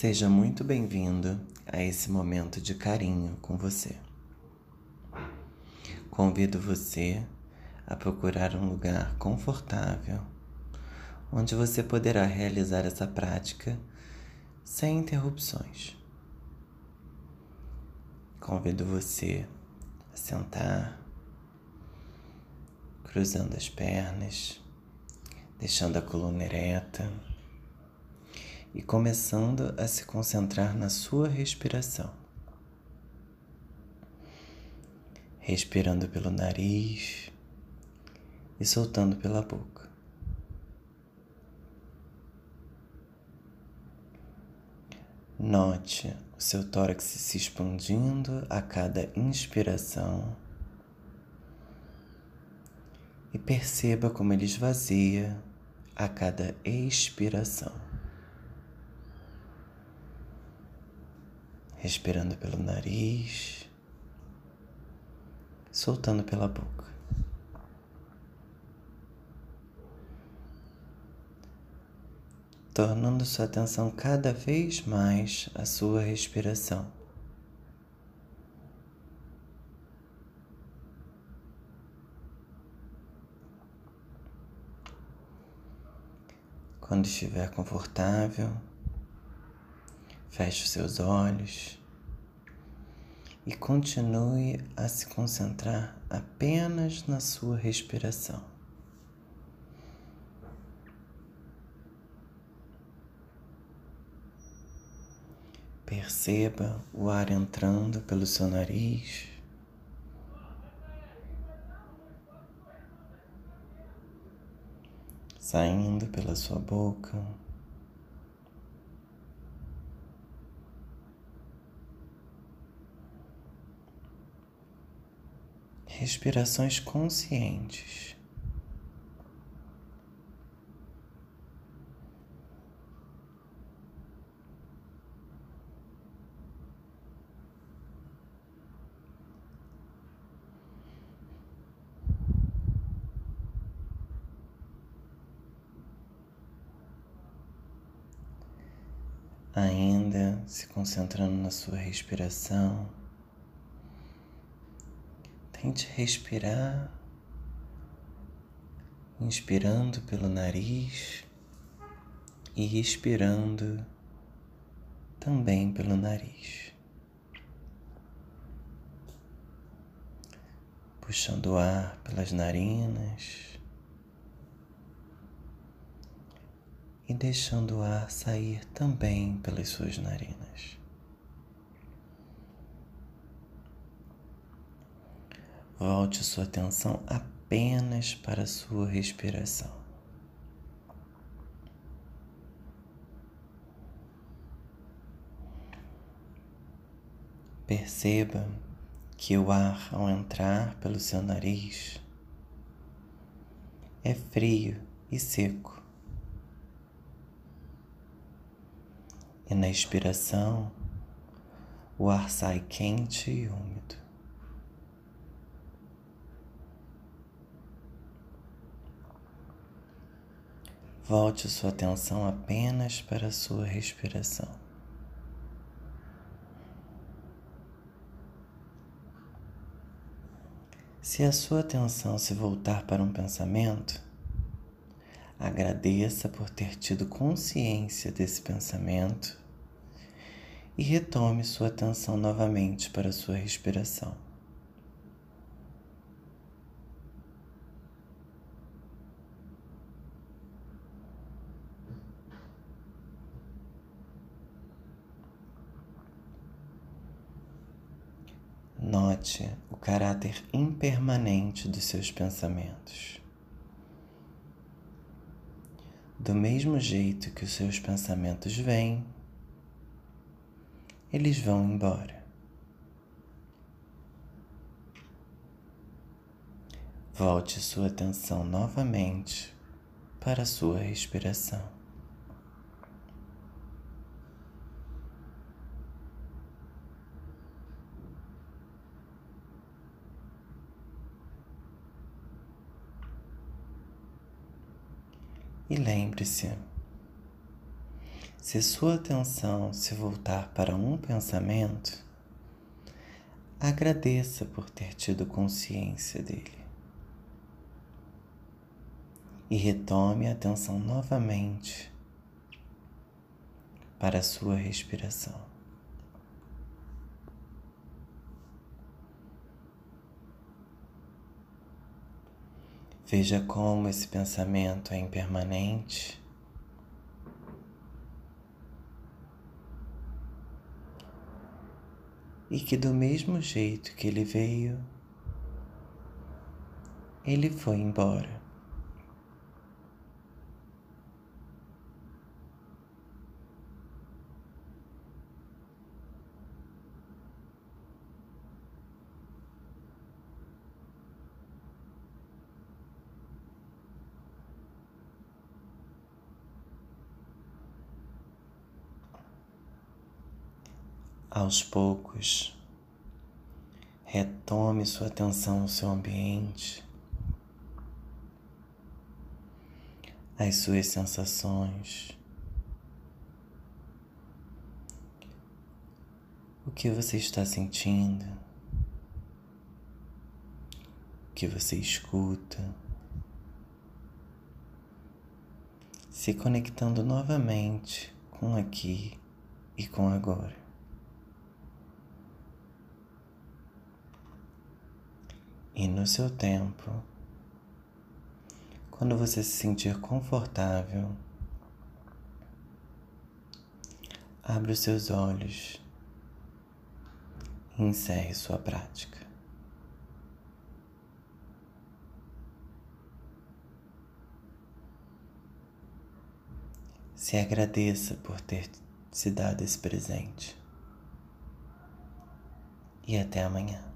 Seja muito bem-vindo a esse momento de carinho com você. Convido você a procurar um lugar confortável, onde você poderá realizar essa prática sem interrupções. Convido você a sentar, cruzando as pernas, deixando a coluna ereta e começando a se concentrar na sua respiração. Respirando pelo nariz e soltando pela boca. Note o seu tórax se expandindo a cada inspiração e perceba como ele esvazia a cada expiração. Respirando pelo nariz, soltando pela boca. Tornando sua atenção cada vez mais à sua respiração. Quando estiver confortável, feche os seus olhos e continue a se concentrar apenas na sua respiração. Perceba o ar entrando pelo seu nariz saindo pela sua boca . Respirações conscientes . Ainda se concentrando na sua respiração, tente respirar, inspirando pelo nariz e expirando também pelo nariz, puxando o ar pelas narinas e deixando o ar sair também pelas suas narinas. Volte sua atenção apenas para a sua respiração. Perceba que o ar, ao entrar pelo seu nariz, é frio e seco. E na expiração, o ar sai quente e úmido. Volte sua atenção apenas para a sua respiração. Se a sua atenção se voltar para um pensamento, agradeça por ter tido consciência desse pensamento e retome sua atenção novamente para a sua respiração. Note o caráter impermanente dos seus pensamentos. Do mesmo jeito que os seus pensamentos vêm, eles vão embora. Volte sua atenção novamente para a sua respiração. E lembre-se, Se sua atenção se voltar para um pensamento, agradeça por ter tido consciência dele. E retome a atenção novamente para a sua respiração. Veja como esse pensamento é impermanente e que do mesmo jeito que ele veio, ele foi embora. Aos poucos, retome sua atenção ao seu ambiente, às suas sensações, o que você está sentindo, o que você escuta, se conectando novamente com aqui e com agora. E no seu tempo, quando você se sentir confortável, abra os seus olhos e encerre sua prática. Se agradeça por ter se dado esse presente. E até amanhã.